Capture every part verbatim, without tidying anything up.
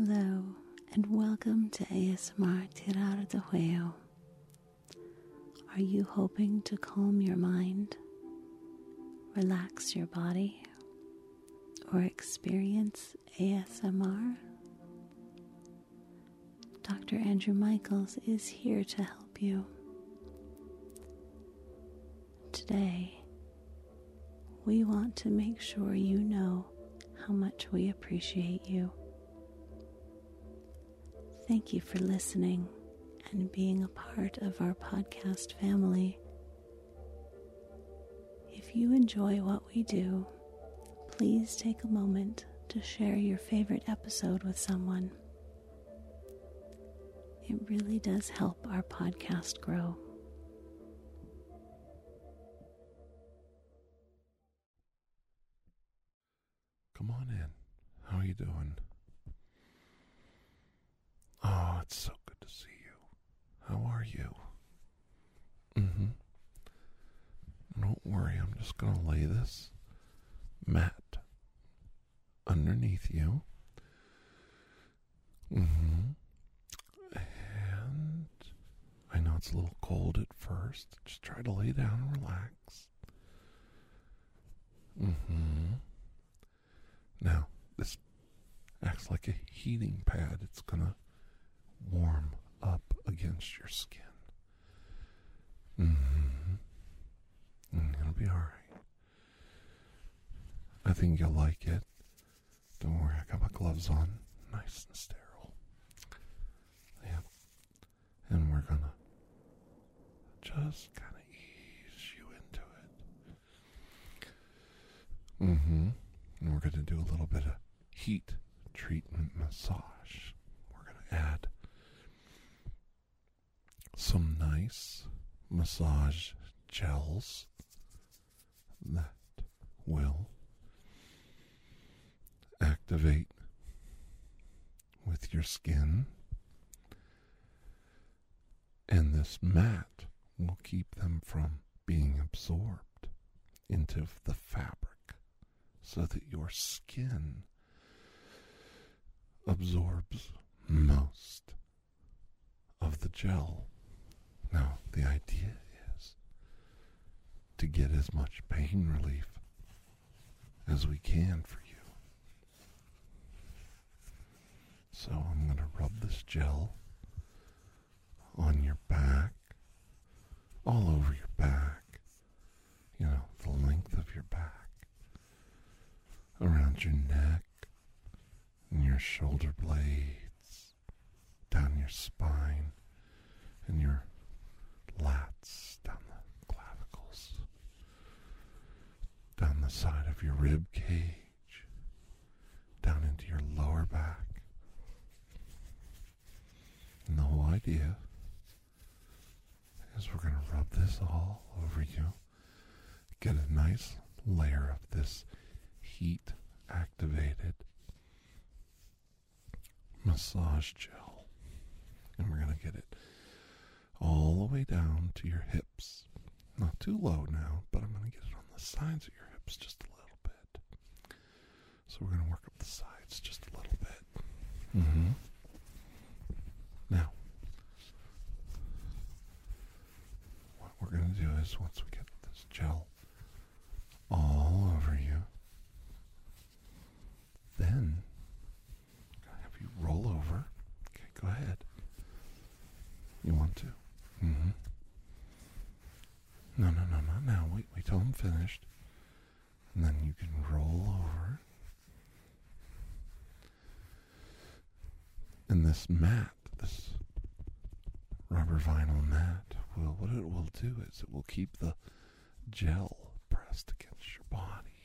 Hello, and welcome to A S M R TirarADeguello. Are you hoping to calm your mind, relax your body, or experience A S M R? Doctor Andrew Michaels is here to help you. Today, we want to make sure you know how much we appreciate you. Thank you for listening and being a part of our podcast family. If you enjoy what we do, please take a moment to share your favorite episode with someone. It really does help our podcast grow. Come on in. How are you doing? Oh, it's so good to see you. How are you? Mm-hmm. Don't worry, I'm just going to lay this mat underneath you. Mm-hmm. And I know it's a little cold at first. Just try to lay down and relax. Mm-hmm. Now, this acts like a heating pad. It's going to warm up against your skin. Mm-hmm. It'll be alright. I think you'll like it. Don't worry, I got my gloves on. Nice and sterile. Yep. And we're gonna just kind of ease you into it. Mm-hmm. And we're gonna do a little bit of heat treatment massage. We're gonna add some nice massage gels that will activate with your skin, and this mat will keep them from being absorbed into the fabric so that your skin absorbs most of the gel. Now, the idea is to get as much pain relief as we can for you. So I'm going to rub this gel on your back, all over your back, you know, the length of your back, around your neck, and your shoulder blades, down your spine, and your lats, down the clavicles, down the side of your rib cage, down into your lower back. And the whole idea is we're going to rub this all over you, get a nice layer of this heat activated massage gel, and we're going to get it all the way down to your hips. Not too low now, but I'm going to get it on the sides of your hips just a little bit. So we're going to work up the sides just a little bit. Mm-hmm. Now, what we're going to do is, once we get this gel all over you, then I'm going to have you roll over. Okay, go ahead. You want to? Mm-hmm. No, no, no, not now. Wait, wait till I'm finished. And then you can roll over. And this mat, this rubber vinyl mat, will, what it will do is it will keep the gel pressed against your body.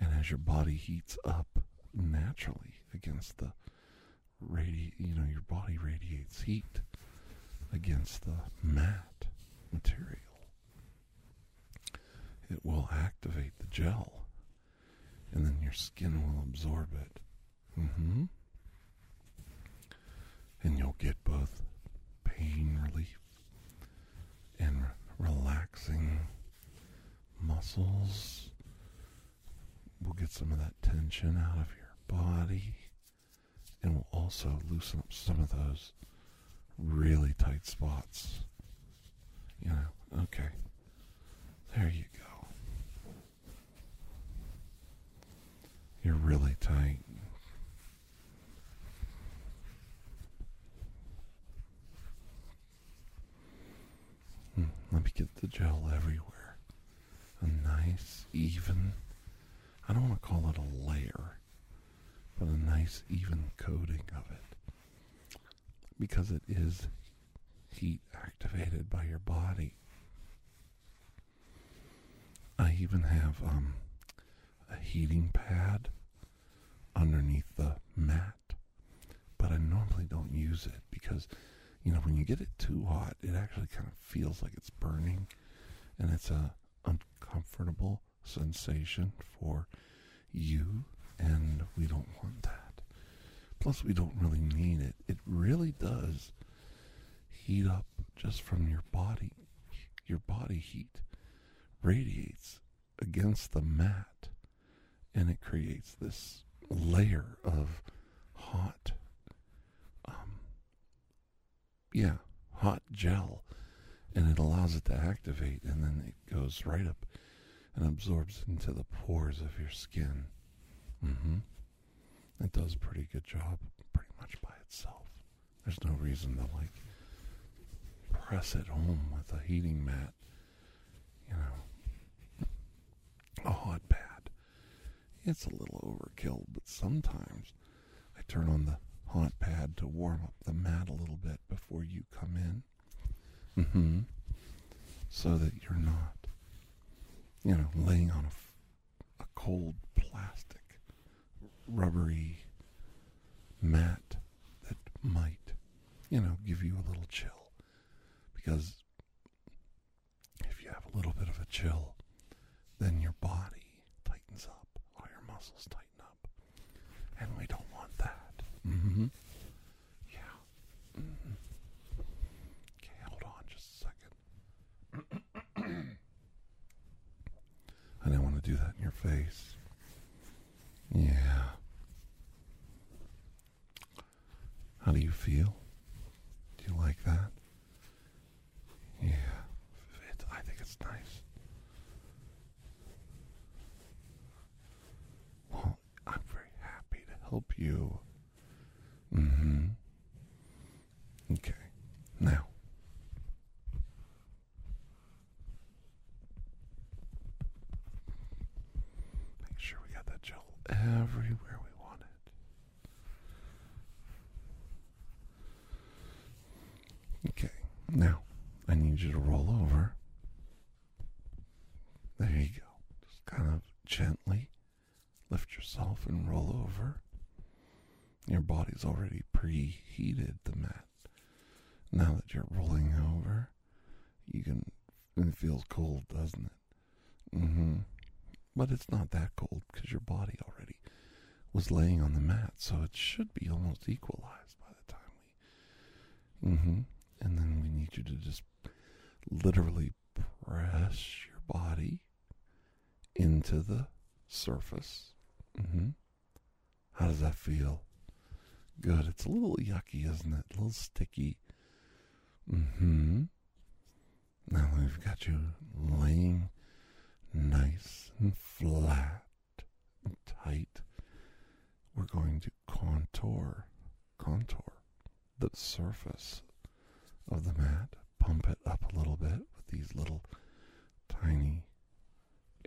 And as your body heats up naturally against the radi- you know, your body radiates heat against the mat material. It will activate the gel, and then your skin will absorb it. Mm-hmm. And you'll get both pain relief and re- relaxing muscles. We'll get some of that tension out of your body and will also loosen up some of those really tight spots. You know, okay. There you go. You're really tight. Hmm, let me get the gel everywhere. A nice, even, I don't want to call it a layer, but a nice, even coating of it. Because it is heat activated by your body. I even have um, a heating pad underneath the mat, but I normally don't use it because, you know, when you get it too hot, it actually kind of feels like it's burning, and it's a uncomfortable sensation for you, and we don't want that. Plus, we don't really need it. It really does heat up just from your body. Your body heat radiates against the mat, and it creates this layer of hot, um, yeah, hot gel, and it allows it to activate, and then it goes right up and absorbs into the pores of your skin. Mm-hmm. It does a pretty good job, pretty much by itself. There's no reason to, like, press it home with a heating mat, you know. A hot pad. It's a little overkill, but sometimes I turn on the hot pad to warm up the mat a little bit before you come in. Mm-hmm. So that you're not, you know, laying on a, a cold plastic, rubbery mat that might, you know, give you a little chill. Because if you have a little bit of a chill, then your body tightens up, all your muscles tighten up, and we don't want that. Mm-hmm. Yeah. Mm-hmm. Okay, hold on just a second. I didn't want to do that in your face. Yeah. How do you feel? Do you like that? Yeah. It, I think it's nice. Well, I'm very happy to help you. Mm-hmm. Okay. Now. Make sure we got that gel everywhere we want it. Okay. Now, I need you to roll over. There you go. Just kind of gently. Lift yourself and roll over. Your body's already preheated the mat. Now that you're rolling over, you can, it feels cold, doesn't it? Mm-hmm. But it's not that cold because your body already was laying on the mat, so it should be almost equalized by the time we, mm-hmm. And then we need you to just literally press your body into the surface. Mm-hmm. How does that feel? Good. It's a little yucky, isn't it? A little sticky. Mm-hmm. Now we've got you laying nice and flat and tight. We're going to contour, contour the surface of the mat. Pump it up a little bit with these little tiny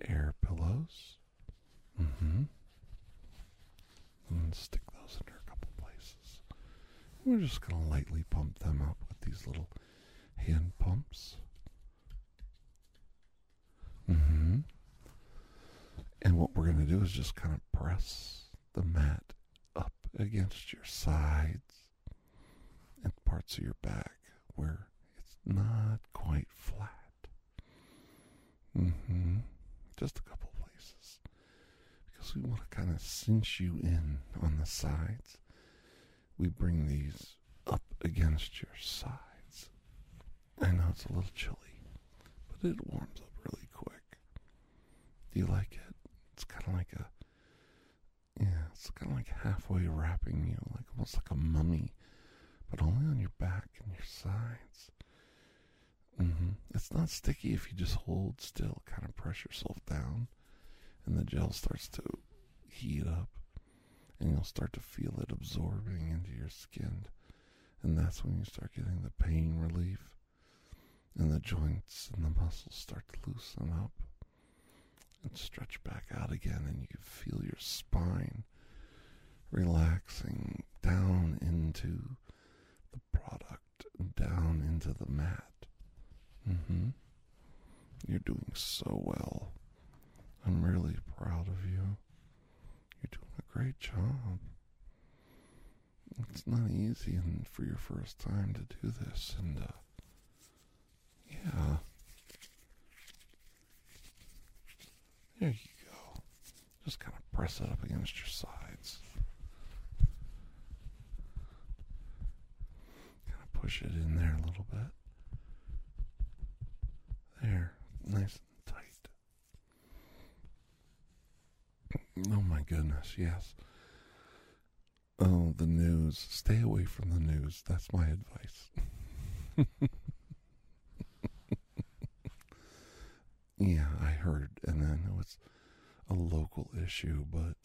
air pillows. Mm-hmm. And stick those in there a couple places. We're just going to lightly pump them up with these little hand pumps. Mm-hmm. And what we're going to do is just kind of press the mat up against your sides and parts of your back where it's not quite flat. Mm-hmm. Just a couple places. We want to kind of cinch you in on the sides. We bring these up against your sides. I know it's a little chilly, but it warms up really quick. Do you like it? It's kind of like a, yeah, It's kind of like halfway wrapping you, like almost like a mummy, but only on your back and your sides. Mm-hmm. It's not sticky if you just hold still, kind of press yourself down, and the gel starts to heat up, and you'll start to feel it absorbing into your skin, and that's when you start getting the pain relief, and the joints and the muscles start to loosen up and stretch back out again, and you can feel your spine relaxing down into the product, down into the mat. Mm-hmm. You're doing so well. I'm really proud of you. You're doing a great job. It's not easy and for your first time to do this, and uh, yeah. There you go. Just kind of press it up against your sides. Kind of push it in there a little bit. There, nice and tight. Oh my goodness, yes. Oh, the news. Stay away from the news. That's my advice. Yeah, I heard, and I know it's a local issue, but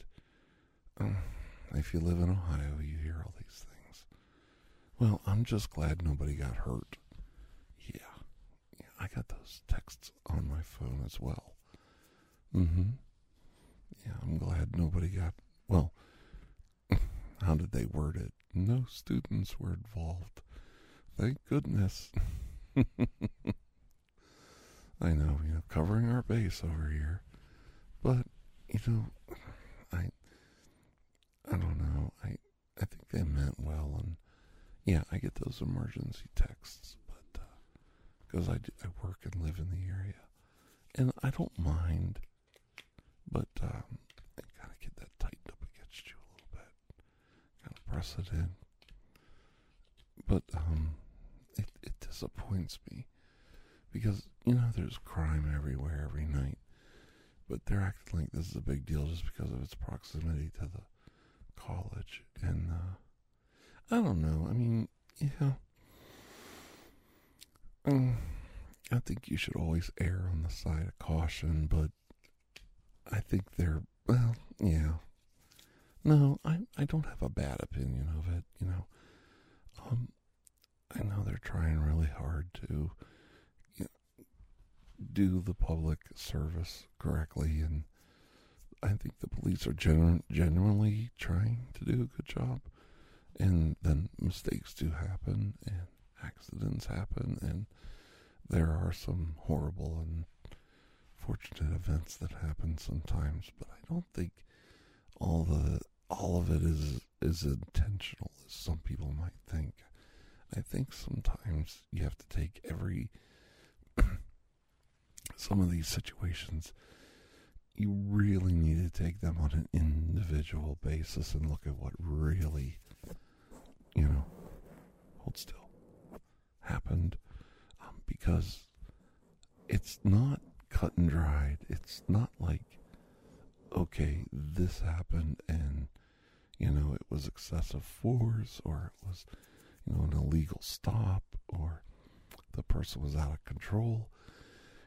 um, if you live in Ohio, you hear all these things. Well, I'm just glad nobody got hurt. Yeah. I got those texts on my phone as well. Mm-hmm. Yeah, I'm glad nobody got... Well, how did they word it? No students were involved. Thank goodness. I know, you know, covering our base over here. But, you know, I... I don't know. I, I think they meant well. And, yeah, I get those emergency texts. Because I, I work and live in the area. And I don't mind. But um, I gotta get that tightened up against you a little bit. Gotta press it in. But um, it, it disappoints me. Because, you know, there's crime everywhere every night. But they're acting like this is a big deal just because of its proximity to the college. And uh, I don't know. I mean, you know. Um, I think you should always err on the side of caution, but I think they're, well, yeah. No, I, I don't have a bad opinion of it, you know. Um, I know they're trying really hard to you know, do the public service correctly, and I think the police are genu- genuinely trying to do a good job, and then mistakes do happen, and accidents happen, and there are some horrible and fortunate events that happen sometimes, but I don't think all the all of it is is intentional as some people might think. I think sometimes you have to take every some of these situations, you really need to take them on an individual basis and look at what really, you know, hold still, happened, um, because it's not cut and dried. It's not like, okay, this happened and, you know, it was excessive force, or it was, you know, an illegal stop, or the person was out of control.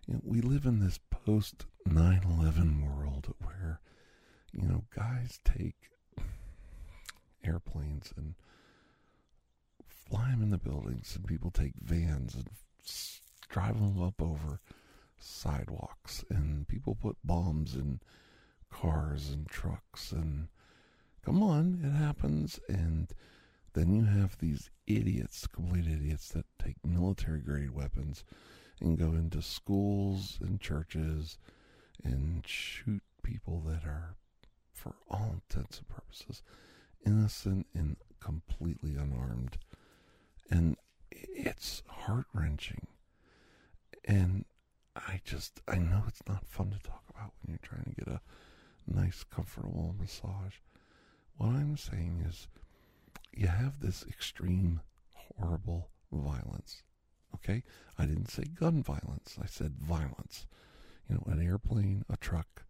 You know, we live in this post nine eleven world where, you know, guys take airplanes and fly them in the buildings, and people take vans and f- drive them up over sidewalks, and people put bombs in cars and trucks, and come on, it happens. And then you have these idiots, complete idiots, that take military grade weapons and go into schools and churches and shoot people that are, for all intents and purposes, innocent and completely unarmed. And it's heart-wrenching. And I just, I know it's not fun to talk about when you're trying to get a nice, comfortable massage. What I'm saying is, you have this extreme, horrible violence. Okay? I didn't say gun violence. I said violence. You know, an airplane, a truck,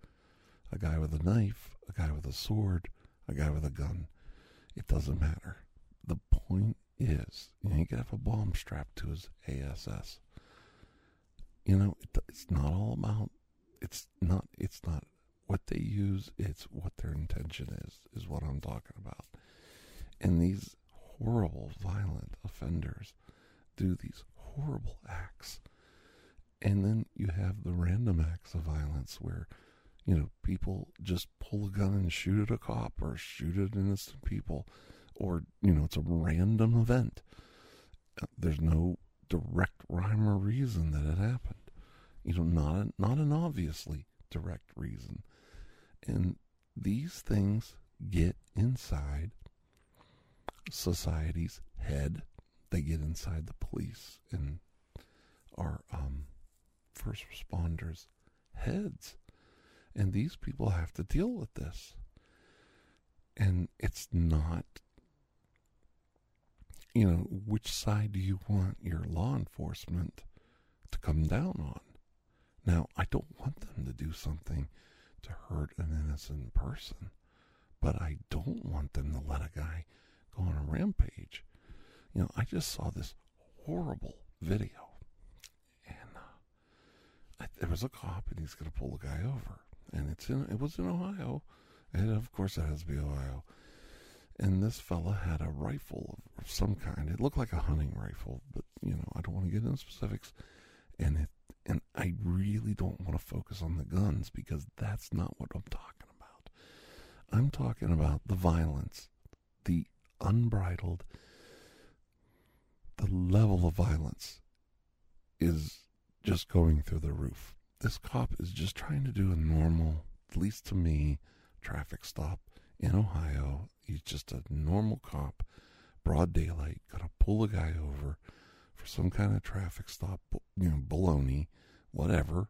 a guy with a knife, a guy with a sword, a guy with a gun. It doesn't matter. The point is, you ain't gonna have a bomb strapped to his ass. You know, it, it's not all about. It's not. It's not what they use. It's what their intention is. Is what I'm talking about. And these horrible, violent offenders do these horrible acts, and then you have the random acts of violence where, you know, people just pull a gun and shoot at a cop or shoot at innocent people, or, you know, it's a random event. There's no direct rhyme or reason that it happened. You know, not, not an obviously direct reason. And these things get inside society's head. They get inside the police and our um, first responders' heads. And these people have to deal with this. And it's not, you know, which side do you want your law enforcement to come down on? Now, I don't want them to do something to hurt an innocent person, but I don't want them to let a guy go on a rampage. You know, I just saw this horrible video, and uh, I, there was a cop, and he's going to pull a guy over. And it's in, it was in Ohio, and of course it has to be Ohio. And this fella had a rifle of some kind. It looked like a hunting rifle, but, you know, I don't want to get into specifics. And it, and I really don't want to focus on the guns, because that's not what I'm talking about. I'm talking about the violence, the unbridled, the level of violence is just going through the roof. This cop is just trying to do a normal, at least to me, traffic stop in Ohio. He's just a normal cop, broad daylight, gonna pull a guy over for some kind of traffic stop, you know, baloney, whatever.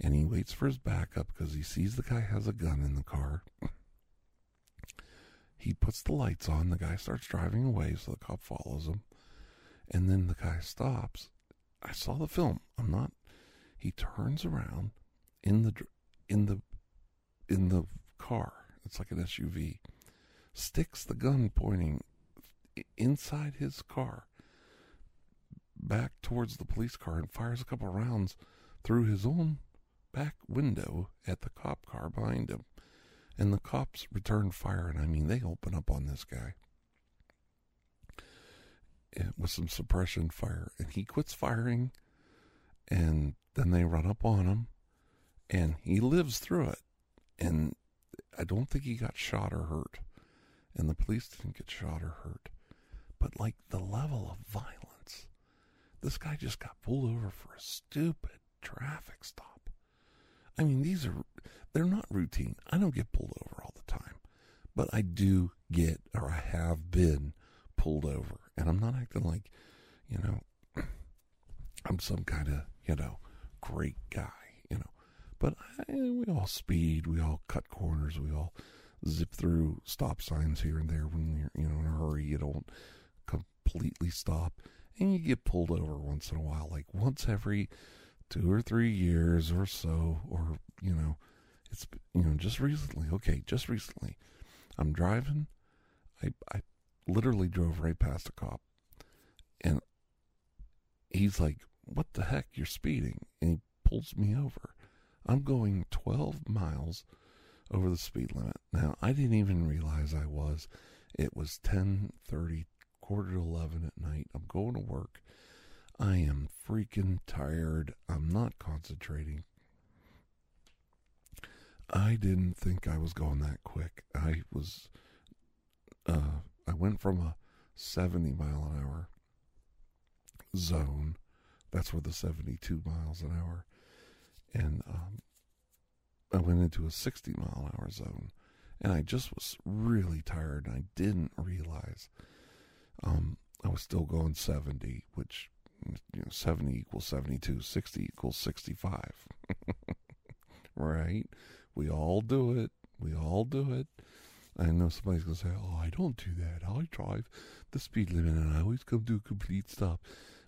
And he waits for his backup because he sees the guy has a gun in the car. He puts the lights on. The guy starts driving away, so the cop follows him. And then the guy stops. I saw the film. I'm not... He turns around in the in the in the car. It's like an S U V. Sticks the gun pointing inside his car back towards the police car and fires a couple rounds through his own back window at the cop car behind him. And the cops return fire, and I mean they open up on this guy with some suppression fire, and he quits firing. And then they run up on him, and he lives through it. And I don't think he got shot or hurt. And the police didn't get shot or hurt. But, like, the level of violence. This guy just got pulled over for a stupid traffic stop. I mean, these are, they're not routine. I don't get pulled over all the time. But I do get, or I have been, pulled over. And I'm not acting like, you know, I'm some kind of, you know, great guy, you know. But I, we all speed, we all cut corners, we all zip through stop signs here and there when you're, you know, in a hurry. You don't completely stop, and you get pulled over once in a while, like once every two or three years or so, or, you know, it's, you know, just recently. Okay, just recently, I'm driving. I I literally drove right past a cop, and he's like, "What the heck, you're speeding." And he pulls me over. I'm going twelve miles over the speed limit. Now, I didn't even realize I was. It was ten thirty, quarter to eleven at night. I'm going to work. I am freaking tired. I'm not concentrating. I didn't think I was going that quick. I was, uh, I went from a seventy mile an hour zone. That's where the seventy-two miles an hour, and um, I went into a sixty mile an hour zone, and I just was really tired, and I didn't realize um, I was still going seventy, which, you know, seventy equals seventy-two, sixty equals sixty-five, right? We all do it, we all do it. I know somebody's going to say, "Oh, I don't do that. I drive the speed limit, and I always come to a complete stop."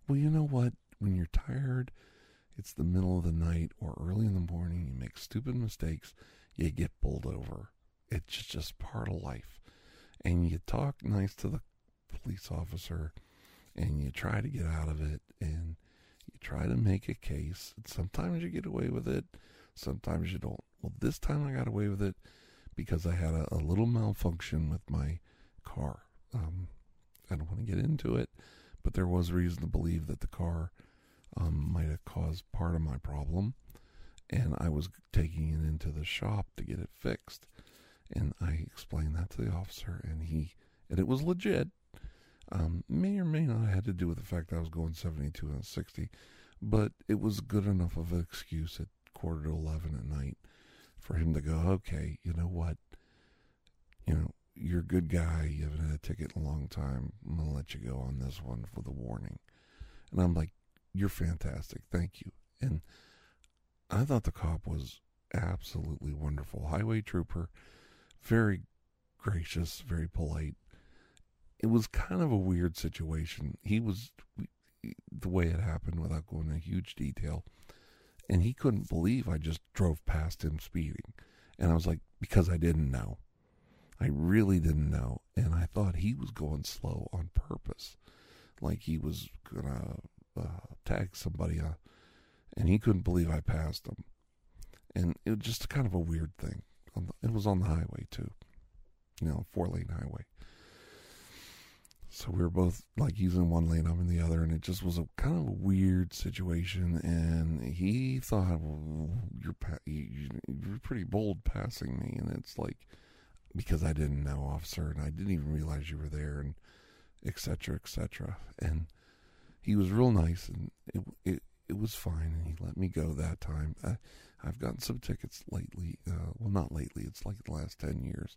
Well, you know what? When you're tired, it's the middle of the night or early in the morning, you make stupid mistakes, you get pulled over. It's just part of life. And you talk nice to the police officer, and you try to get out of it, and you try to make a case. And sometimes you get away with it. Sometimes you don't. Well, this time I got away with it because I had a, a little malfunction with my car. Um, I don't want to get into it, but there was reason to believe that the car um, might have caused part of my problem. And I was taking it into the shop to get it fixed. And I explained that to the officer, and he, and it was legit. Um, may or may not have had to do with the fact that I was going seventy-two and sixty, but it was good enough of an excuse at quarter to eleven at night for him to go, okay, you know what, you know, you're a good guy, you haven't had a ticket in a long time, I'm going to let you go on this one for the warning. And I'm like, you're fantastic, thank you. And I thought the cop was absolutely wonderful. Highway trooper, very gracious, very polite. It was kind of a weird situation. He was, the way it happened without going into huge detail, and he couldn't believe I just drove past him speeding. And I was like, because I didn't know. I really didn't know. And I thought he was going slow on purpose. Like he was going to uh, tag somebody. Uh, and he couldn't believe I passed him. And it was just kind of a weird thing. It was on the highway too, you know, four lane highway. So we were both, like, he's in one lane, I'm in the other, and it just was a kind of a weird situation. And he thought, well, you're, pa- you're pretty bold passing me. And it's like, because I didn't know, officer, and I didn't even realize you were there, and et cetera, et cetera. And he was real nice, and it it, it was fine, and he let me go that time. I, I've gotten some tickets lately. Uh, well, not lately. It's like the last ten years.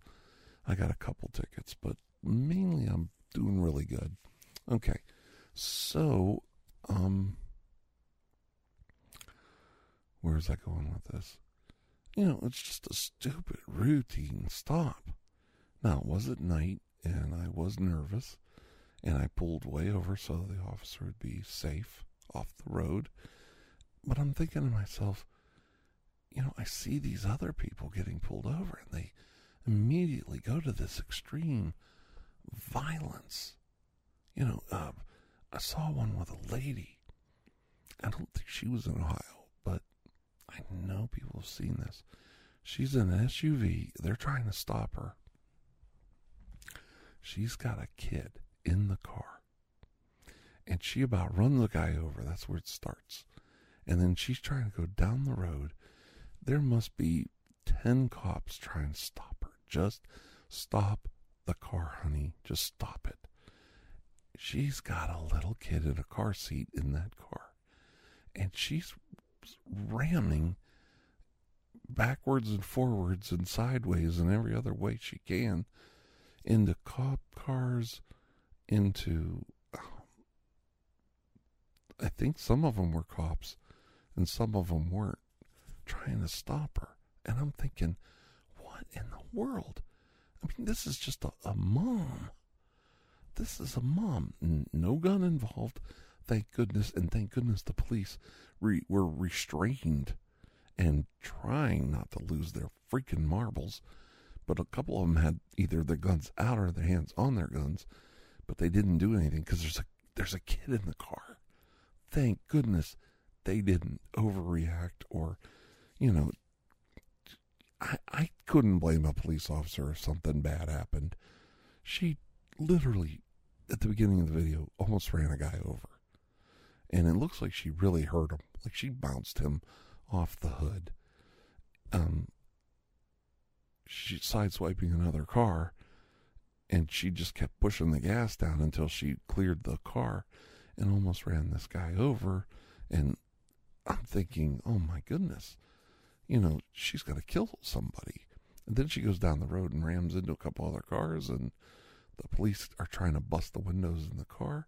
I got a couple tickets, but mainly I'm doing really good. Okay. So, um, where is that going with this? You know, it's just a stupid routine stop. Now, it was at night, and I was nervous, and I pulled way over so the officer would be safe off the road. But I'm thinking to myself, you know, I see these other people getting pulled over, and they immediately go to this extreme violence. You know, uh, I saw one with a lady. I don't think she was in Ohio, but I know people have seen this. She's in an S U V. They're trying to stop her. She's got a kid in the car, and she about runs the guy over. That's where it starts. And then she's trying to go down the road. There must be ten cops trying to stop her. Just stop the car, honey. Just stop it. She's got a little kid in a car seat in that car. And she's ramming backwards and forwards and sideways and every other way she can into cop cars, into, um, I think some of them were cops and some of them weren't, trying to stop her. And I'm thinking, what in the world? I mean, this is just a, a mom. This is a mom. No gun involved, thank goodness. And thank goodness the police re- were restrained and trying not to lose their freaking marbles. But a couple of them had either their guns out or their hands on their guns. But they didn't do anything because there's a, there's a kid in the car. Thank goodness they didn't overreact or, you know, I, I couldn't blame a police officer if something bad happened. She literally, at the beginning of the video, almost ran a guy over. And it looks like she really hurt him. Like she bounced him off the hood. Um, she's sideswiping another car, and she just kept pushing the gas down until she cleared the car and almost ran this guy over. And I'm thinking, oh my goodness, you know, she's got to kill somebody. And then she goes down the road and rams into a couple other cars, and the police are trying to bust the windows in the car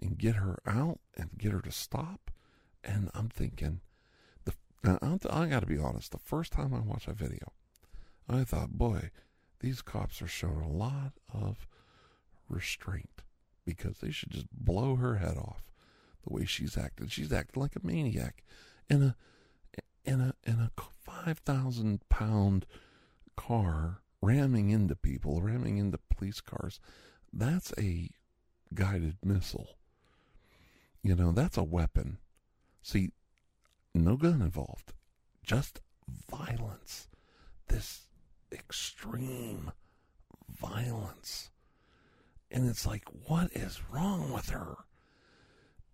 and get her out and get her to stop. And I'm thinking, the I'm, I got to be honest, the first time I watched a video, I thought, boy, these cops are showing a lot of restraint because they should just blow her head off. The way she's acting, she's acting like a maniac, in a in a in a five thousand pound car ramming into people, ramming into police cars, that's a guided missile. You know, that's a weapon. See, no gun involved, just violence. This extreme violence. And it's like, what is wrong with her?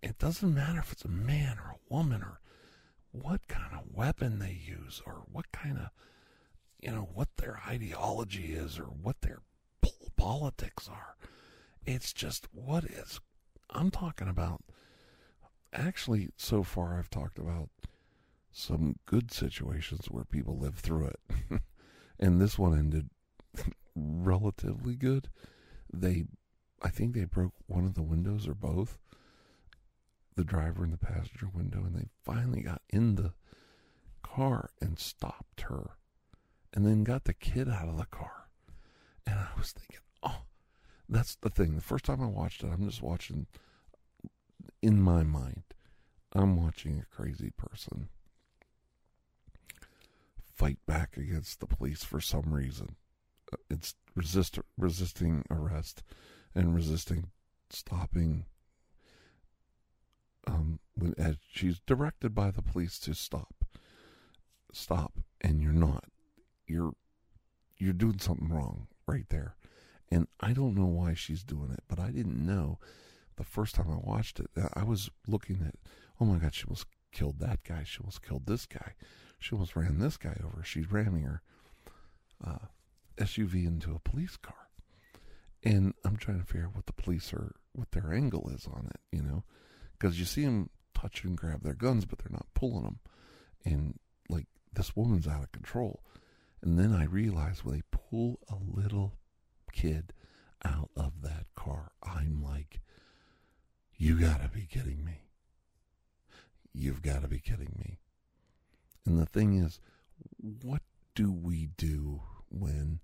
It doesn't matter if it's a man or a woman or what kind of weapon they use or what kind of, you know, what their ideology is or what their politics are. It's just, what is, I'm talking about, actually, so far I've talked about some good situations where people live through it. And this one ended relatively good. They, I think they broke one of the windows or both, the driver and the passenger window, and they finally got in the car and stopped her and then got the kid out of the car. And I was thinking, oh, that's the thing. The first time I watched it, I'm just watching in my mind. I'm watching a crazy person fight back against the police for some reason. It's resist, resisting arrest and resisting stopping. Um, when as she's directed by the police to stop, stop, and you're not, you're, you're doing something wrong right there. And I don't know why she's doing it, but I didn't know the first time I watched it. I was looking at, oh my God, she almost killed that guy. She almost killed this guy. She almost ran this guy over. She's ramming her uh, S U V into a police car. And I'm trying to figure out what the police are, what their angle is on it, you know? Because you see them touch and grab their guns, but they're not pulling them. And, like, this woman's out of control. And then I realize when they pull a little kid out of that car, I'm like, you got to be kidding me. You've got to be kidding me. And the thing is, what do we do when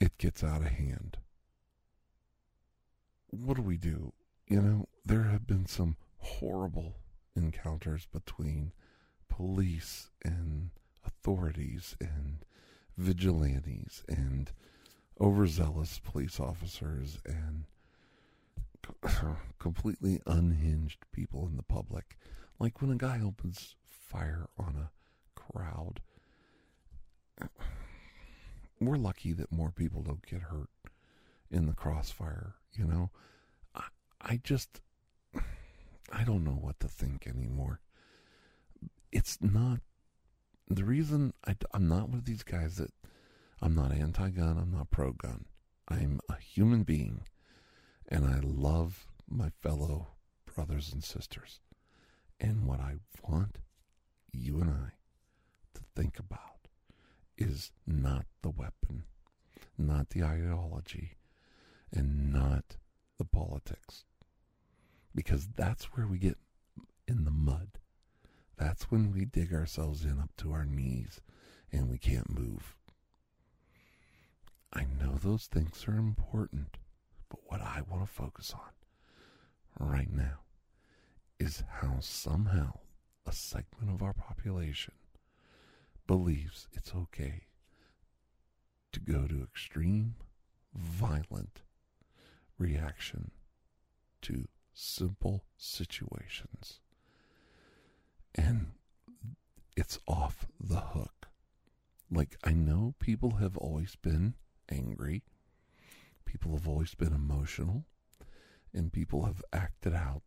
it gets out of hand? What do we do? You know, there have been some horrible encounters between police and authorities and vigilantes and overzealous police officers and co- completely unhinged people in the public. Like when a guy opens fire on a crowd, we're lucky that more people don't get hurt in the crossfire. You know, I, I just, I don't know what to think anymore. It's not, the reason I, I'm not one of these guys that, I'm not anti-gun, I'm not pro-gun. I'm a human being, and I love my fellow brothers and sisters. And what I want you and I to think about is not the weapon, not the ideology, and not the politics. Because that's where we get in the mud. That's when we dig ourselves in up to our knees and we can't move. I know those things are important, but what I want to focus on right now is how somehow a segment of our population believes it's okay to go to extreme, violent reaction to simple situations, and it's off the hook. Like, I know people have always been angry, people have always been emotional, and people have acted out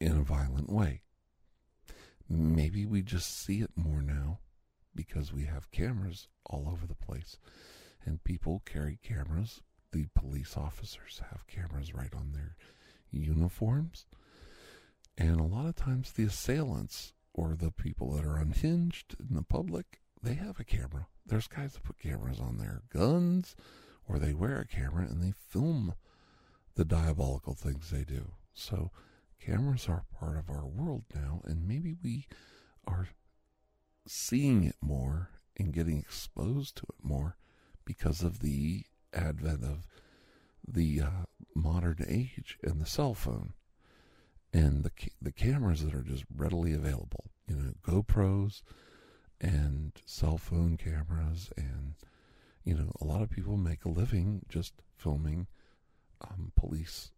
in a violent way. Maybe we just see it more now because we have cameras all over the place, and people carry cameras. The police officers have cameras right on their uniforms. And a lot of times the assailants or the people that are unhinged in the public, they have a camera. There's guys that put cameras on their guns, or they wear a camera and they film the diabolical things they do. So cameras are part of our world now, and maybe we are seeing it more and getting exposed to it more because of the advent of the uh, modern age and the cell phone and the ca- the cameras that are just readily available, you know, GoPros and cell phone cameras, and, you know, a lot of people make a living just filming um, police.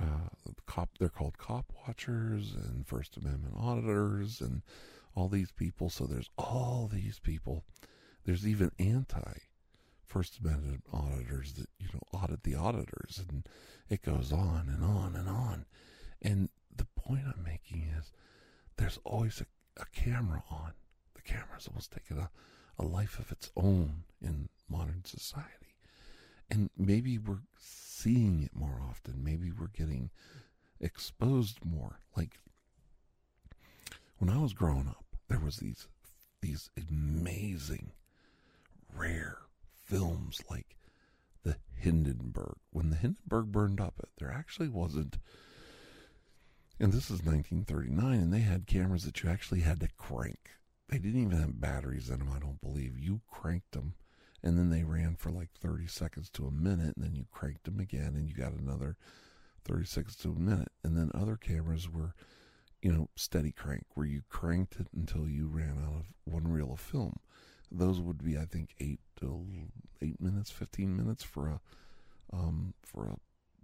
Uh, cop, they're called cop watchers and First Amendment auditors and all these people. So there's all these people. There's even anti-First Amendment auditors that, you know, audit the auditors, and it goes on and on and on. And the point I'm making is there's always a, a camera on. The camera's almost taken a, a life of its own in modern society. And maybe we're seeing it more often. Maybe we're getting exposed more. Like, when I was growing up, there was these these amazing, rare films like the Hindenburg. When the Hindenburg burned up, there actually wasn't, and this is nineteen thirty-nine, and they had cameras that you actually had to crank. They didn't even have batteries in them, I don't believe. You cranked them. And then they ran for like thirty seconds to a minute, and then you cranked them again, and you got another thirty seconds to a minute. And then other cameras were, you know, steady crank, where you cranked it until you ran out of one reel of film. Those would be, I think, eight to eight minutes, fifteen minutes for a um, for a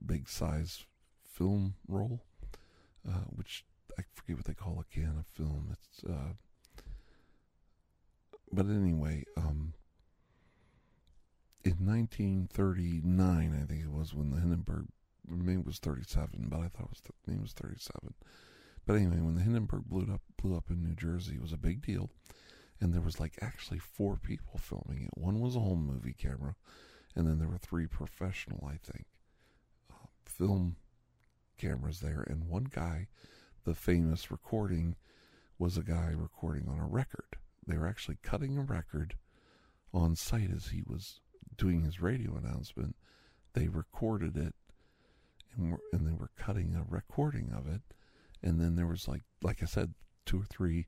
big size film roll, uh, which I forget what they call a can of film. It's, uh, but anyway. Um, In nineteen thirty-nine, I think it was, when the Hindenburg, maybe it was thirty-seven, but I thought it was, maybe it was thirty-seven. But anyway, when the Hindenburg blew up, blew up in New Jersey, it was a big deal. And there was like actually four people filming it. One was a home movie camera, and then there were three professional, I think, uh, film cameras there. And one guy, the famous recording, was a guy recording on a record. They were actually cutting a record on site as he was doing his radio announcement. They recorded it, and were, and they were cutting a recording of it. And then there was, like like I said, two or three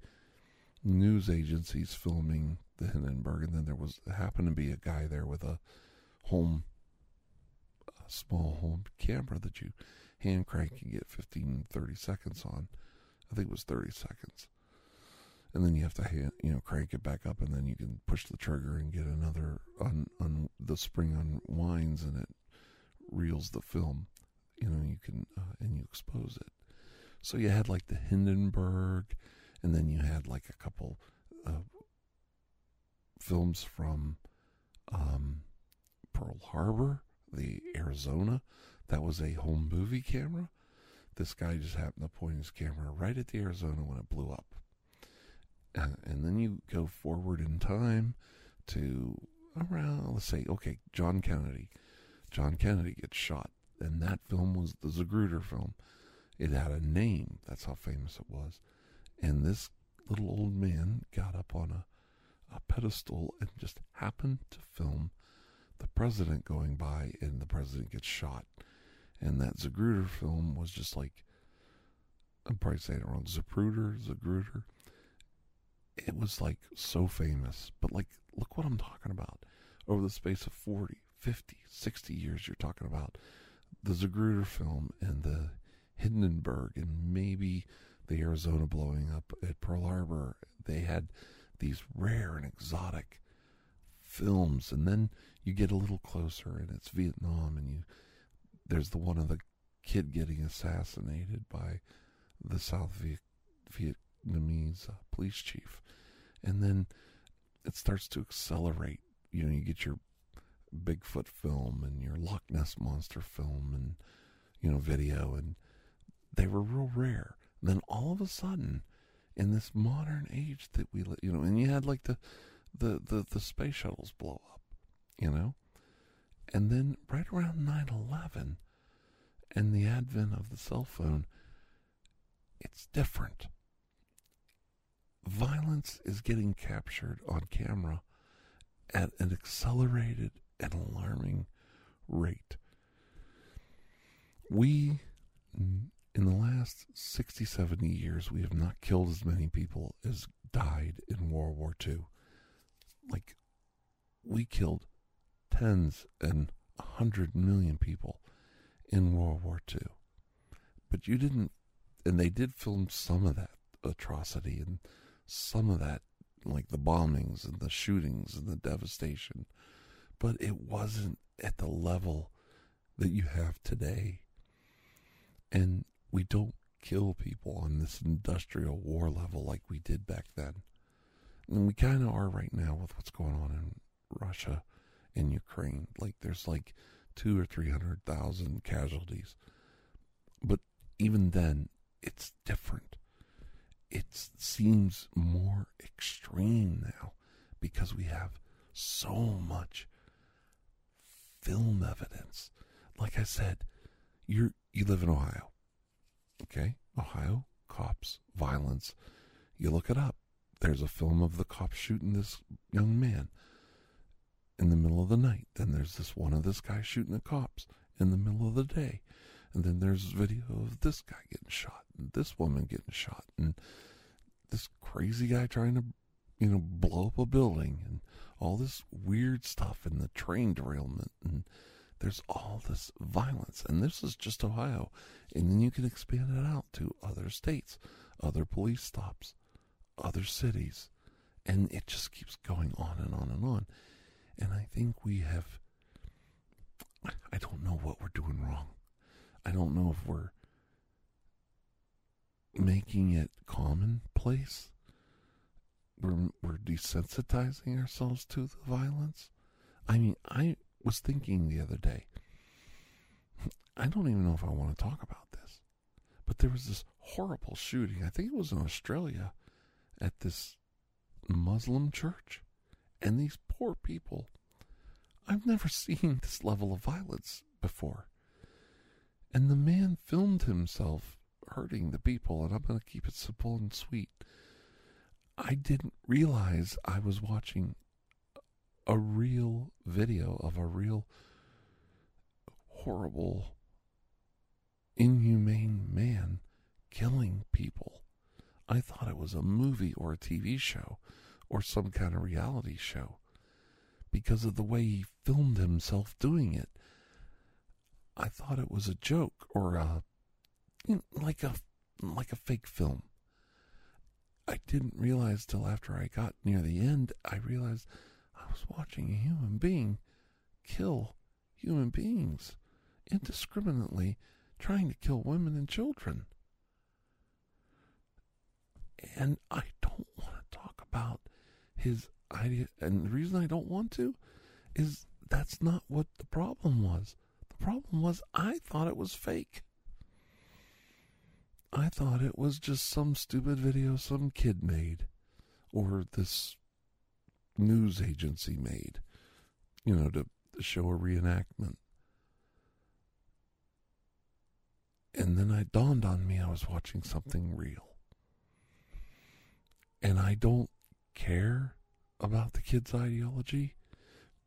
news agencies filming the Hindenburg, and then there was happened to be a guy there with a home, a small home camera that you hand crank and get fifteen, thirty seconds on. I think it was thirty seconds. And then you have to, hand, you know, crank it back up, and then you can push the trigger and get another. Un, un, the spring unwinds and it reels the film. You know, you can uh, and you expose it. So you had like the Hindenburg, and then you had like a couple uh, films from um, Pearl Harbor, the Arizona. That was a home movie camera. This guy just happened to point his camera right at the Arizona when it blew up. Uh, and then you go forward in time to around, let's say, okay, John Kennedy. John Kennedy gets shot, and that film was the Zapruder film. It had a name. That's how famous it was. And this little old man got up on a, a pedestal and just happened to film the president going by, and the president gets shot. And that Zapruder film was just like, I'm probably saying it wrong, Zapruder, Zapruder. It was like so famous, but like, look what I'm talking about. Over the space of forty, fifty, sixty years, you're talking about the Zapruder film and the Hindenburg, and maybe the Arizona blowing up at Pearl Harbor. They had these rare and exotic films, and then you get a little closer, and it's Vietnam, and you there's the one of the kid getting assassinated by the South Viet Viet. Vietnamese uh, police chief. And then it starts to accelerate. You know, you get your Bigfoot film and your Loch Ness Monster film and, you know, video, and they were real rare. And then all of a sudden, in this modern age that we, you know, and you had like the, the, the, the space shuttles blow up, you know, and then right around nine eleven and the advent of the cell phone, it's different. Violence is getting captured on camera at an accelerated and alarming rate. We, in the last sixty, seventy years, we have not killed as many people as died in World War Two. Like, we killed tens and a hundred million people in World War Two. But you didn't, and they did film some of that atrocity and some of that like the bombings and the shootings and the devastation, but it wasn't at the level that you have today. And we don't kill people on this industrial war level like we did back then. And we kind of are right now with what's going on in Russia and Ukraine. Like, there's like two or three hundred thousand casualties. But even then, it's different. It seems more extreme now because we have so much film evidence. Like I said, you're, you live in Ohio. Okay? Ohio, cops, violence. You look it up. There's a film of the cops shooting this young man in the middle of the night. Then there's this one of this guy shooting the cops in the middle of the day. And then there's video of this guy getting shot and this woman getting shot and this crazy guy trying to, you know, blow up a building and all this weird stuff and the train derailment. And there's all this violence. And this is just Ohio. And then you can expand it out to other states, other police stops, other cities, and it just keeps going on and on and on. And I think we have, I don't know what we're doing wrong. I don't know if we're making it commonplace. We're, we're desensitizing ourselves to the violence. I mean, I was thinking the other day, I don't even know if I want to talk about this, but there was this horrible shooting. I think it was in Australia, at this Muslim church, and these poor people. I've never seen this level of violence before. And the man filmed himself hurting the people, and I'm going to keep it simple and sweet. I didn't realize I was watching a real video of a real horrible, inhumane man killing people. I thought it was a movie or a T V show or some kind of reality show because of the way he filmed himself doing it. I thought it was a joke or a, you know, like a like a fake film. I didn't realize till after I got near the end, I realized I was watching a human being kill human beings indiscriminately, trying to kill women and children. And I don't want to talk about his idea. And the reason I don't want to is that's not what the problem was. The problem was I thought it was fake. I thought it was just some stupid video some kid made or this news agency made, you know, to show a reenactment. And then it dawned on me I was watching something real. And I don't care about the kid's ideology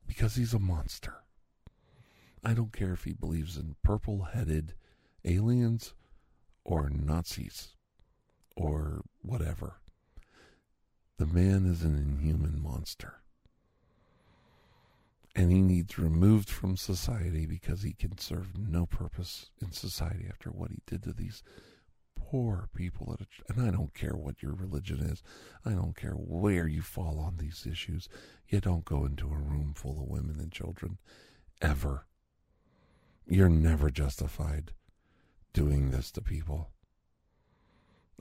because he's a monster. I don't care if he believes in purple-headed aliens or Nazis or whatever. The man is an inhuman monster. And he needs removed from society because he can serve no purpose in society after what he did to these poor people, at a, and I don't care what your religion is. I don't care where you fall on these issues. You don't go into a room full of women and children, ever. You're never justified doing this to people.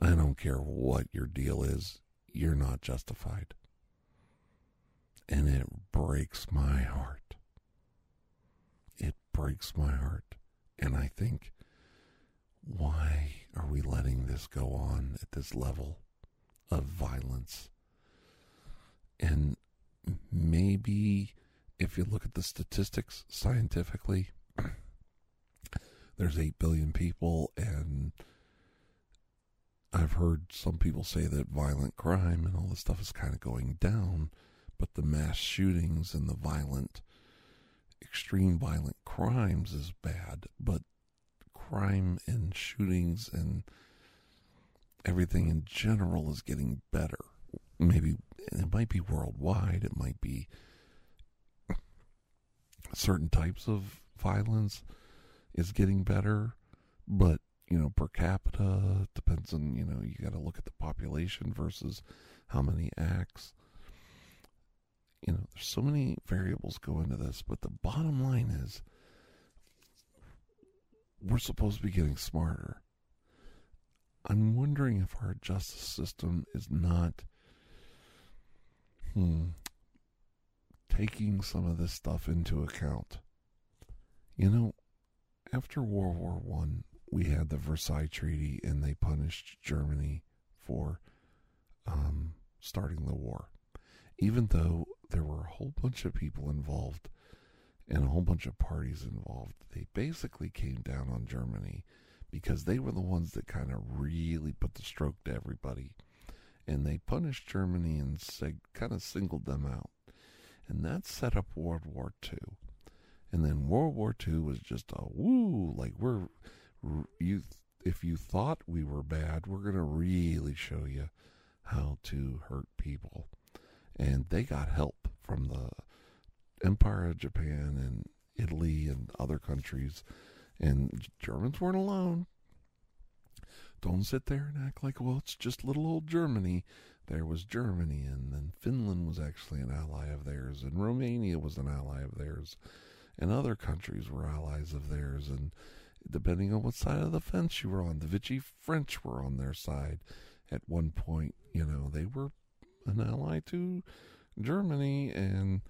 I don't care what your deal is. You're not justified. And it breaks my heart. It breaks my heart. And I think, why are we letting this go on at this level of violence? And maybe if you look at the statistics scientifically, there's eight billion people, and I've heard some people say that violent crime and all this stuff is kind of going down, but the mass shootings and the violent, extreme violent crimes is bad, but crime and shootings and everything in general is getting better. Maybe it might be worldwide. It might be certain types of violence is getting better, but you know, per capita depends on, you know, you got to look at the population versus how many acts. so many variables go into this, but the bottom line is we're supposed to be getting smarter. I'm wondering if our justice system is not hmm, taking some of this stuff into account. You know, after World War One, we had the Versailles Treaty, and they punished Germany for um, starting the war, even though there were a whole bunch of people involved and a whole bunch of parties involved. They basically came down on Germany because they were the ones that kind of really put the stroke to everybody. And they punished Germany and sig- kind of singled them out. And that set up World War Two. And then World War Two was just a woo, like we're, you, if you thought we were bad, we're going to really show you how to hurt people. And they got help from the Empire of Japan and Italy and other countries. And Germans weren't alone. Don't sit there and act like, well, it's just little old Germany. There was Germany, and then Finland was actually an ally of theirs, and Romania was an ally of theirs, and other countries were allies of theirs. And depending on what side of the fence you were on, the Vichy French were on their side at one point. You know, they were an ally to Germany, and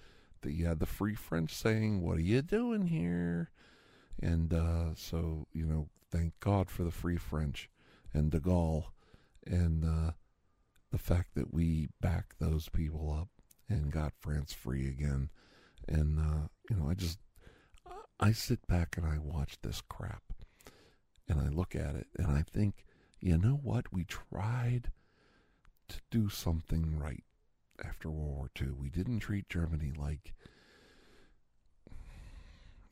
the, you had the Free French saying, what are you doing here? And uh, so, you know, thank God for the Free French and De Gaulle and uh, the fact that we backed those people up and got France free again. And, uh, you know, I just, I sit back and I watch this crap and I look at it and I think, you know what? We tried to do something right after World War Two. We didn't treat Germany like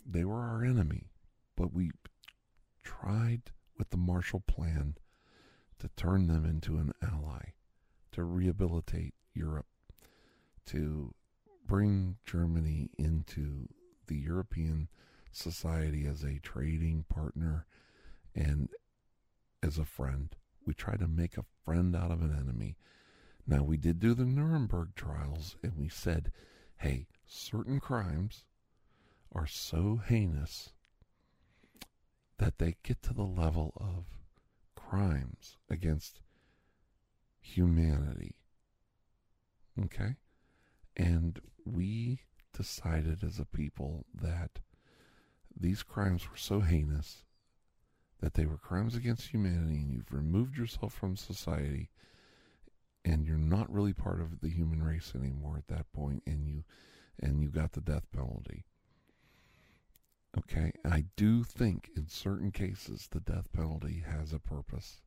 they were our enemy, but we tried with the Marshall Plan to turn them into an ally, to rehabilitate Europe, to bring Germany into the European society as a trading partner and as a friend. We tried to make a friend out of an enemy. Now, we did do the Nuremberg trials, and we said, hey, certain crimes are so heinous that they get to the level of crimes against humanity. Okay? And we decided as a people that these crimes were so heinous that they were crimes against humanity, and you've removed yourself from society, and you're not really part of the human race anymore at that point, and you and you got the death penalty. Okay, I do think in certain cases the death penalty has a purpose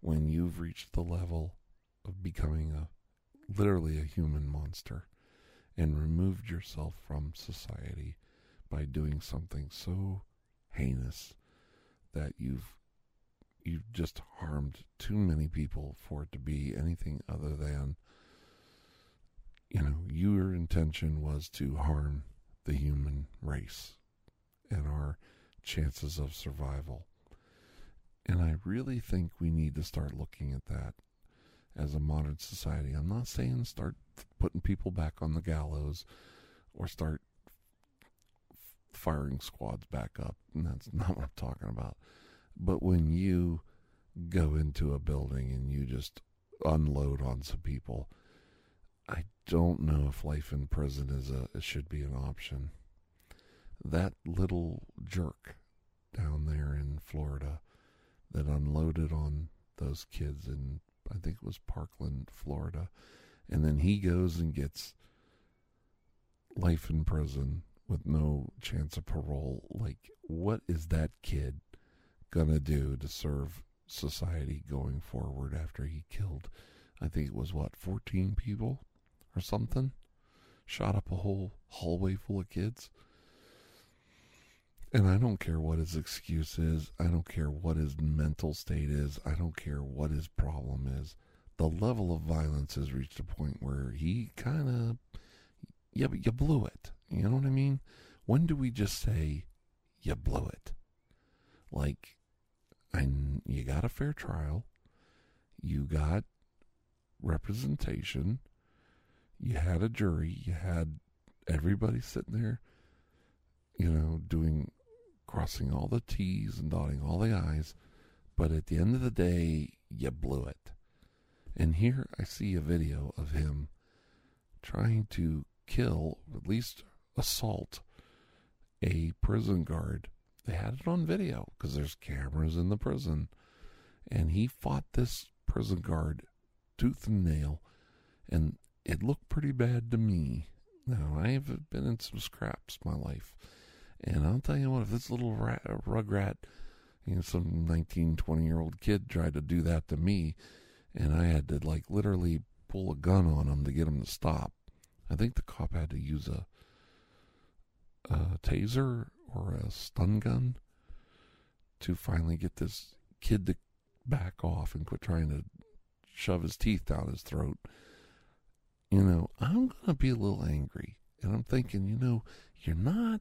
when you've reached the level of becoming a literally a human monster and removed yourself from society by doing something so heinous that you've you've just harmed too many people for it to be anything other than, you know, your intention was to harm the human race and our chances of survival. And I really think we need to start looking at that as a modern society. I'm not saying start putting people back on the gallows or start firing squads back up, and that's not what I'm talking about. But when you go into a building and you just unload on some people, I don't know if life in prison is a should be an option. That little jerk down there in Florida that unloaded on those kids in, I think it was Parkland, Florida, and then he goes and gets life in prison with no chance of parole. Like, what is that kid gonna do to serve society going forward after he killed, I think it was what, fourteen people or something? Shot up a whole hallway full of kids. And I don't care what his excuse is. I don't care what his mental state is. I don't care what his problem is. The level of violence has reached a point where he kind of, yeah, but you blew it. You know what I mean? When do we just say, you blew it? Like, I, you got a fair trial. You got representation. you had a jury, you had everybody sitting there, you know, doing, crossing all the T's and dotting all the I's, but at the end of the day, you blew it. And here I see a video of him trying to kill, at least assault, a prison guard. They had it on video because there's cameras in the prison. And he fought this prison guard tooth and nail, and it looked pretty bad to me. Now, I have been in some scraps my life, and I'll tell you what, if this little rat, rug rat, you know, some nineteen, twenty-year-old kid tried to do that to me, and I had to, like, literally pull a gun on him to get him to stop. I think the cop had to use a, a taser or a stun gun to finally get this kid to back off and quit trying to shove his teeth down his throat. You know, I'm going to be a little angry. And I'm thinking, you know, you're not,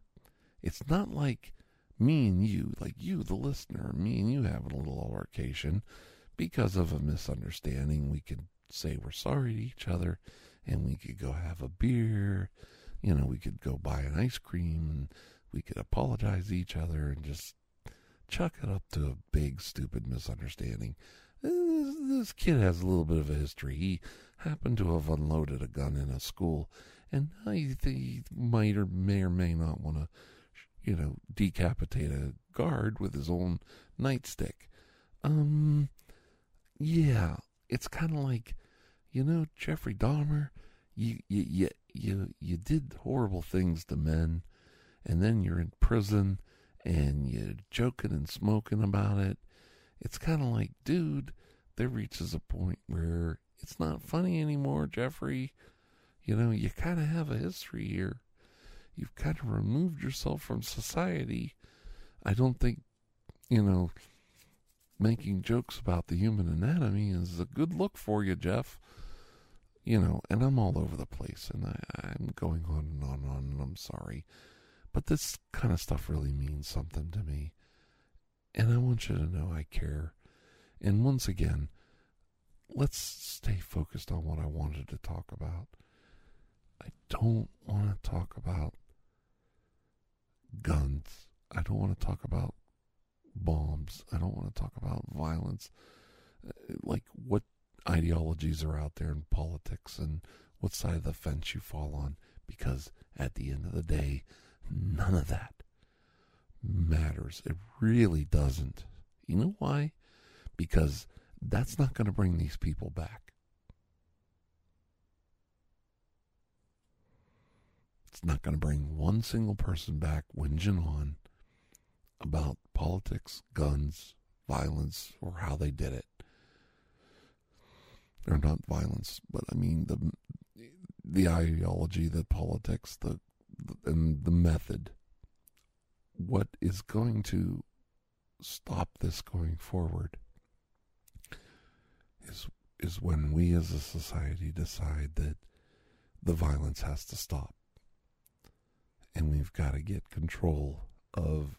it's not like me and you, like you, the listener, me and you having a little altercation because of a misunderstanding. We could say we're sorry to each other and we could go have a beer. You know, we could go buy an ice cream and we could apologize to each other and just chuck it up to a big, stupid misunderstanding. This, this kid has a little bit of a history. He happened to have unloaded a gun in a school, and I think he might or may or may not want to, you know, decapitate a guard with his own nightstick. Um, yeah, it's kind of like, you know, Jeffrey Dahmer, you, you, you, you, you did horrible things to men, and then you're in prison, and you're joking and smoking about it. It's kind of like, dude, there reaches a point where it's not funny anymore, Jeffrey. You know, you kind of have a history here. You've kind of removed yourself from society. I don't think, you know, making jokes about the human anatomy is a good look for you, Jeff. You know, and I'm all over the place, and I, I'm going on and on and on, and I'm sorry. But this kind of stuff really means something to me. And I want you to know I care. And once again, let's stay focused on what I wanted to talk about. I don't want to talk about guns. I don't want to talk about bombs. I don't want to talk about violence. Like what ideologies are out there in politics and what side of the fence you fall on. Because at the end of the day, none of that matters. It really doesn't. You know why? Because that's not going to bring these people back. It's not going to bring one single person back whinging on about politics, guns, violence, or how they did it. Or not violence, but I mean the the ideology, the politics, the and the method. What is going to stop this going forward is is when we as a society decide that the violence has to stop, and we've got to get control of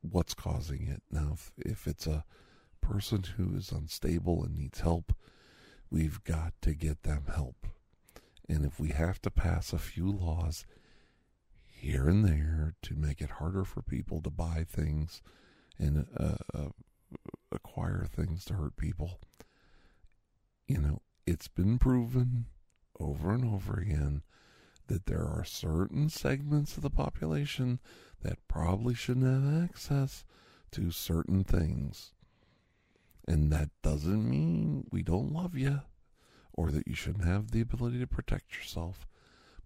what's causing it. Now, if, if it's a person who is unstable and needs help, we've got to get them help. And if we have to pass a few laws here and there to make it harder for people to buy things and uh, uh, acquire things to hurt people, you know, it's been proven over and over again that there are certain segments of the population that probably shouldn't have access to certain things. And that doesn't mean we don't love you or that you shouldn't have the ability to protect yourself,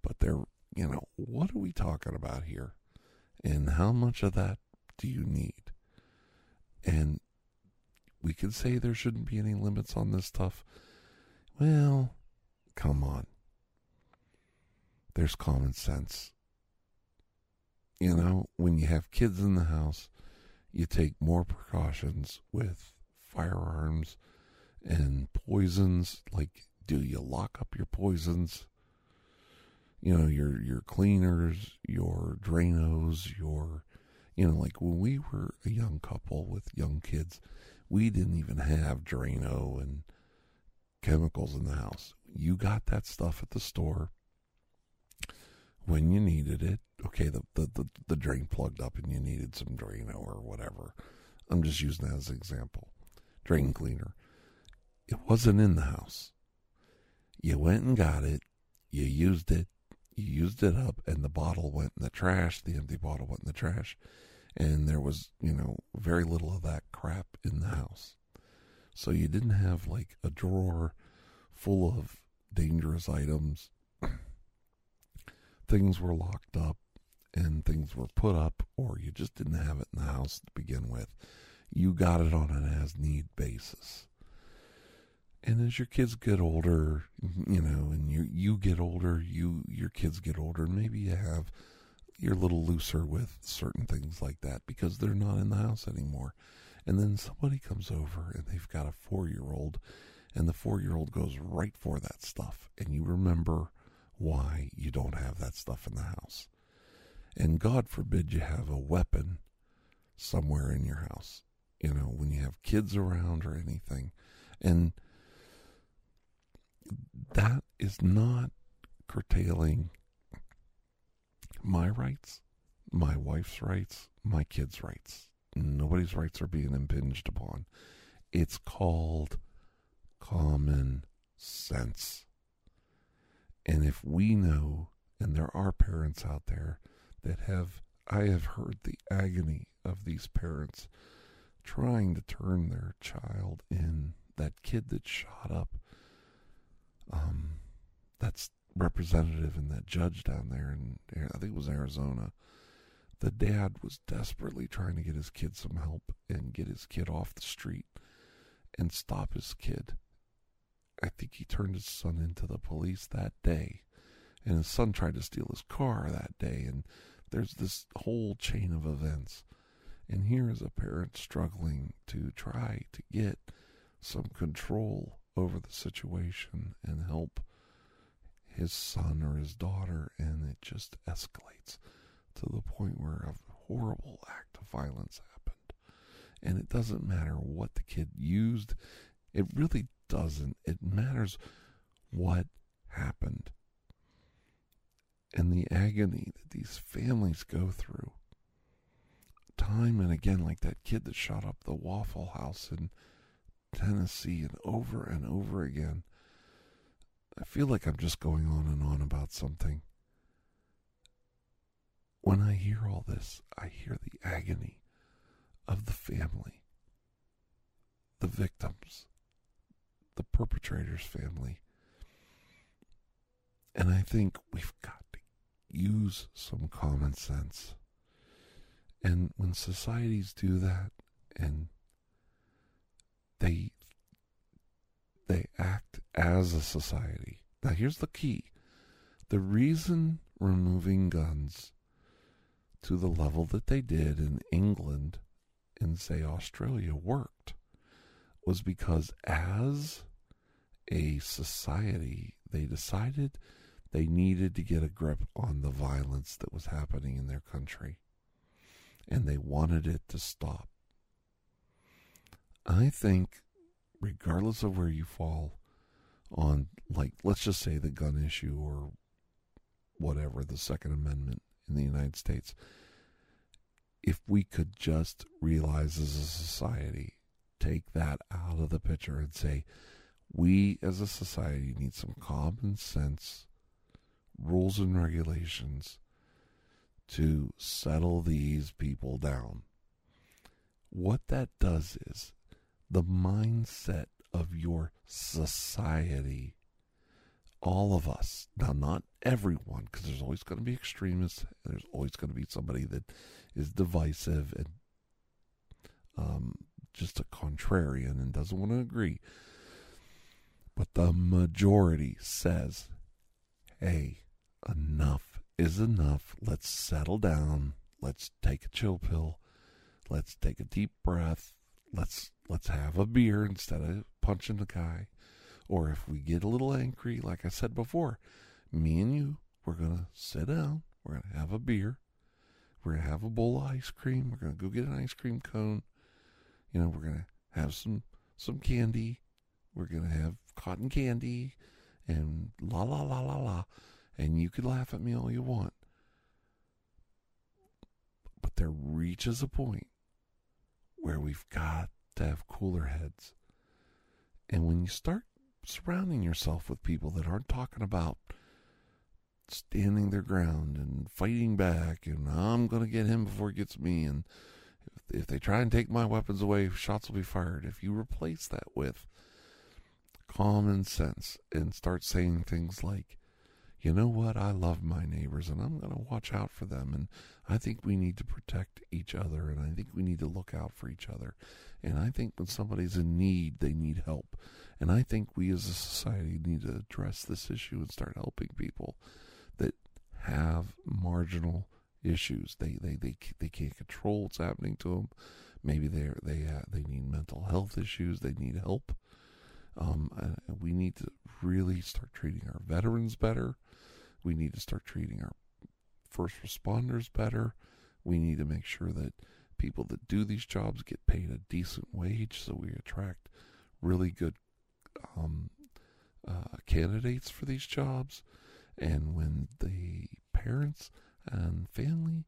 but there You know, what are we talking about here? And how much of that do you need? And we could say there shouldn't be any limits on this stuff. Well, come on. There's common sense. You know, when you have kids in the house, you take more precautions with firearms and poisons. Like, do you lock up your poisons? You know, your your cleaners, your Drainos, your, you know, like when we were a young couple with young kids, we didn't even have Draino and chemicals in the house. You got that stuff at the store when you needed it. Okay, the, the, the, the drain plugged up and you needed some Drano or whatever. I'm just using that as an example. Drain cleaner. It wasn't in the house. You went and got it. You used it. You used it up, and the bottle went in the trash. The empty bottle went in the trash. And there was, you know, very little of that crap in the house. So you didn't have, like, a drawer full of dangerous items. Things were locked up, and things were put up, or you just didn't have it in the house to begin with. You got it on an as-need basis. And as your kids get older, you know, and you you get older, you your kids get older, maybe you have... you're a little looser with certain things like that because they're not in the house anymore. And then somebody comes over and they've got a four-year-old, and the four-year-old goes right for that stuff. And you remember why you don't have that stuff in the house. And God forbid you have a weapon somewhere in your house, you know, when you have kids around or anything. And that is not curtailing my rights, my wife's rights, my kids' rights. Nobody's rights are being impinged upon. It's called common sense. And if we know, and there are parents out there that have, I have heard the agony of these parents trying to turn their child in. That kid that shot up, um, that's representative and that judge down there in, I think it was Arizona, the dad was desperately trying to get his kid some help and get his kid off the street and stop his kid. I think he turned his son into the police that day, and his son tried to steal his car that day, and there's this whole chain of events. And here is a parent struggling to try to get some control over the situation and help his son or his daughter, and it just escalates to the point where a horrible act of violence happened. And it doesn't matter what the kid used. It really doesn't. It matters what happened. And the agony that these families go through time and again, like that kid that shot up the Waffle House in Tennessee, and over and over again. I feel like I'm just going on and on about something. When I hear all this, I hear the agony of the family, the victims, the perpetrator's family. And I think we've got to use some common sense. And when societies do that, and they They act as a society. Now, here's the key. The reason removing guns to the level that they did in England and, say, Australia worked was because as a society, they decided they needed to get a grip on the violence that was happening in their country. And they wanted it to stop. I think... regardless of where you fall on, like, let's just say the gun issue or whatever, the Second Amendment in the United States, if we could just realize as a society, take that out of the picture and say, we as a society need some common sense rules and regulations to settle these people down. What that does is, the mindset of your society, all of us, now not everyone, because there's always going to be extremists, and there's always going to be somebody that is divisive and um, just a contrarian and doesn't want to agree. But the majority says, hey, enough is enough. Let's settle down. Let's take a chill pill. Let's take a deep breath. Let's let's have a beer instead of punching the guy. Or if we get a little angry, like I said before, me and you, we're going to sit down. We're going to have a beer. We're going to have a bowl of ice cream. We're going to go get an ice cream cone. You know, we're going to have some, some candy. We're going to have cotton candy and la la la la la. And you could laugh at me all you want. But there reaches a point where we've got to have cooler heads. And when you start surrounding yourself with people that aren't talking about standing their ground and fighting back and I'm going to get him before he gets me, and if, if they try and take my weapons away, shots will be fired. If you replace that with common sense and start saying things like, you know what, I love my neighbors and I'm going to watch out for them, and I think we need to protect each other, and I think we need to look out for each other, and I think when somebody's in need, they need help, and I think we as a society need to address this issue and start helping people that have marginal issues. They they they, they can't control what's happening to them. Maybe they they uh, they need mental health issues. They need help. Um, we need to really start treating our veterans better. We need to start treating our first responders better. We need to make sure that people that do these jobs get paid a decent wage so we attract really good um, uh, candidates for these jobs. And when the parents and family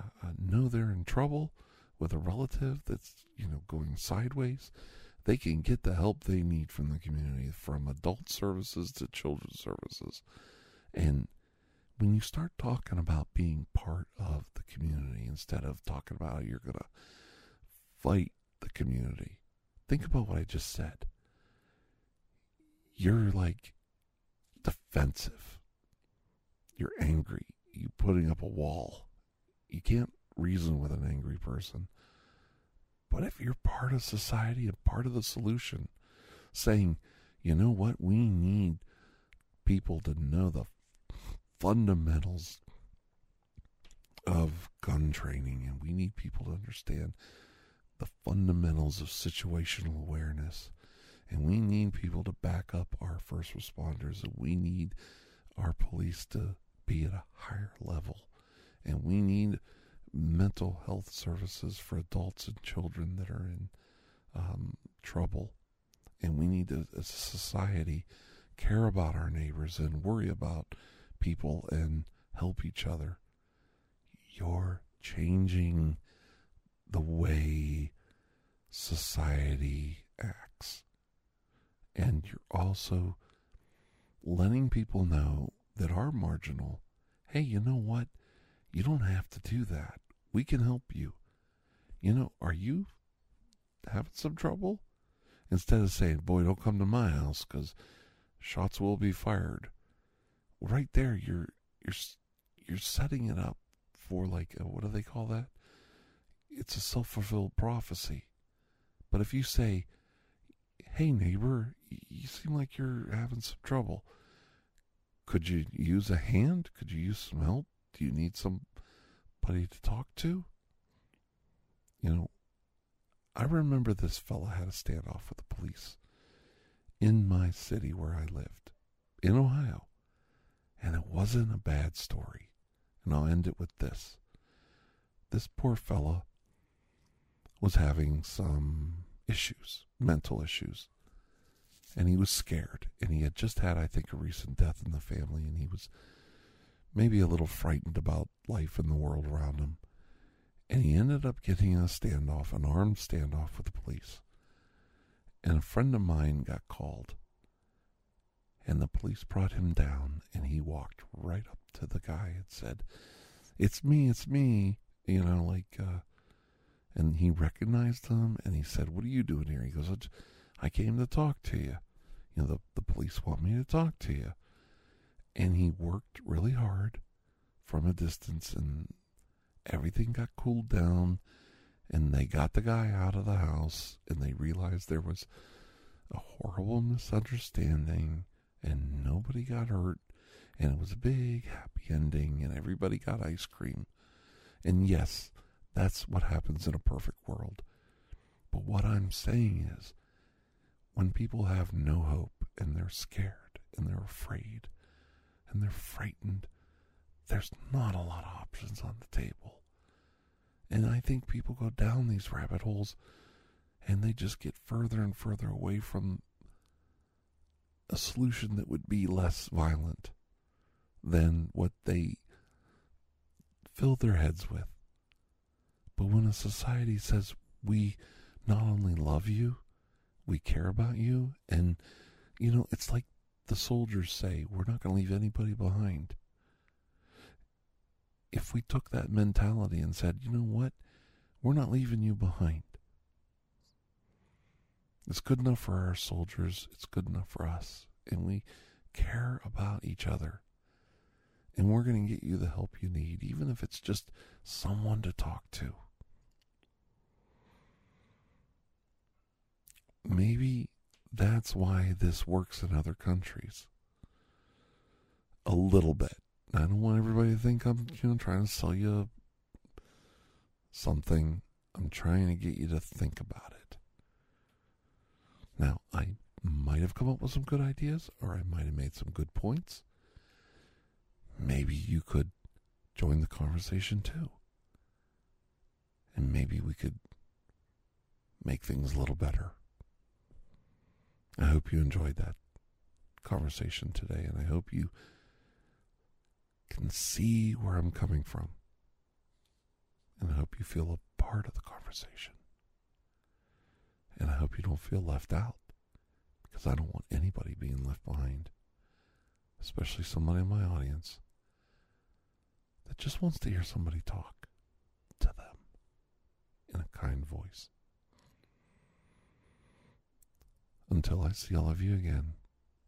uh, know they're in trouble with a relative that's, you know, going sideways, they can get the help they need from the community, from adult services to children's services. And when you start talking about being part of the community instead of talking about how you're going to fight the community, think about what I just said. You're like defensive. You're angry. You're putting up a wall. You can't reason with an angry person. But if you're part of society and part of the solution, saying, you know what, we need people to know the fundamentals of gun training, and we need people to understand the fundamentals of situational awareness, and we need people to back up our first responders, and we need our police to be at a higher level, and we need mental health services for adults and children that are in um, trouble. And we need to, as a society, care about our neighbors and worry about people and help each other. You're changing the way society acts. And you're also letting people know that are marginal, hey, you know what? You don't have to do that. We can help you. You know, are you having some trouble? Instead of saying, boy, don't come to my house because shots will be fired. Right there, you're you're you're setting it up for, like, a, what do they call that? It's a self-fulfilled prophecy. But if you say, hey, neighbor, you seem like you're having some trouble. Could you use a hand? Could you use some help? Do you need somebody to talk to? You know, I remember this fella had a standoff with the police in my city where I lived, in Ohio. And it wasn't a bad story. And I'll end it with this. This poor fella was having some issues, mental issues. And he was scared. And he had just had, I think, a recent death in the family. And he was maybe a little frightened about life and the world around him. And he ended up getting in a standoff, an armed standoff with the police. And a friend of mine got called. And the police brought him down. And he walked right up to the guy and said, it's me, it's me. You know, like, uh, and he recognized him. And he said, what are you doing here? He goes, I came to talk to you. You know, the, the police want me to talk to you. And he worked really hard from a distance, and everything got cooled down, and they got the guy out of the house, and they realized there was a horrible misunderstanding, and nobody got hurt, and it was a big happy ending, and everybody got ice cream. And yes, that's what happens in a perfect world. But what I'm saying is, when people have no hope, and they're scared, and they're afraid, and they're frightened, there's not a lot of options on the table. And I think people go down these rabbit holes and they just get further and further away from a solution that would be less violent than what they fill their heads with. But when a society says, we not only love you, we care about you, and, you know, it's like the soldiers say, we're not going to leave anybody behind. If we took that mentality and said, you know what, we're not leaving you behind. It's good enough for our soldiers, it's good enough for us, and we care about each other. And we're going to get you the help you need, even if it's just someone to talk to. Maybe that's why this works in other countries. A little bit. I don't want everybody to think I'm, you know, trying to sell you something. I'm trying to get you to think about it. Now, I might have come up with some good ideas, or I might have made some good points. Maybe you could join the conversation too. And maybe we could make things a little better. I hope you enjoyed that conversation today, and I hope you can see where I'm coming from. And I hope you feel a part of the conversation. And I hope you don't feel left out, because I don't want anybody being left behind, especially somebody in my audience that just wants to hear somebody talk to them in a kind voice. Until I see all of you again,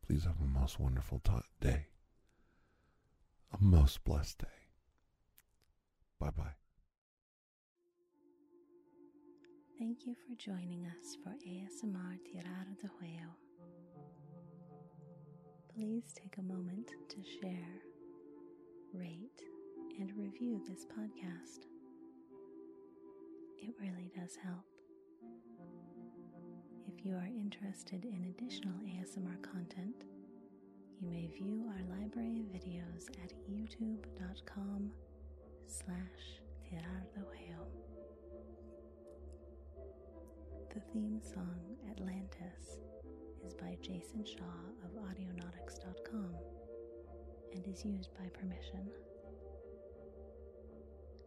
please have a most wonderful t- day. A most blessed day. Bye-bye. Thank you for joining us for A S M R TirarADeguello. Please take a moment to share, rate, and review this podcast. It really does help. If you are interested in additional A S M R content, you may view our library of videos at youtube.com slash TirarADeguello. The theme song, Atlantis, is by Jason Shaw of audionautix dot com and is used by permission.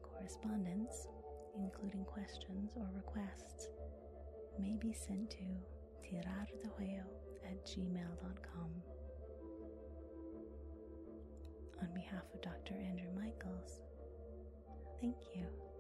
Correspondence, including questions or requests, may be sent to tirardeguello at gmail dot com. On behalf of Doctor Andrew Michaels, thank you.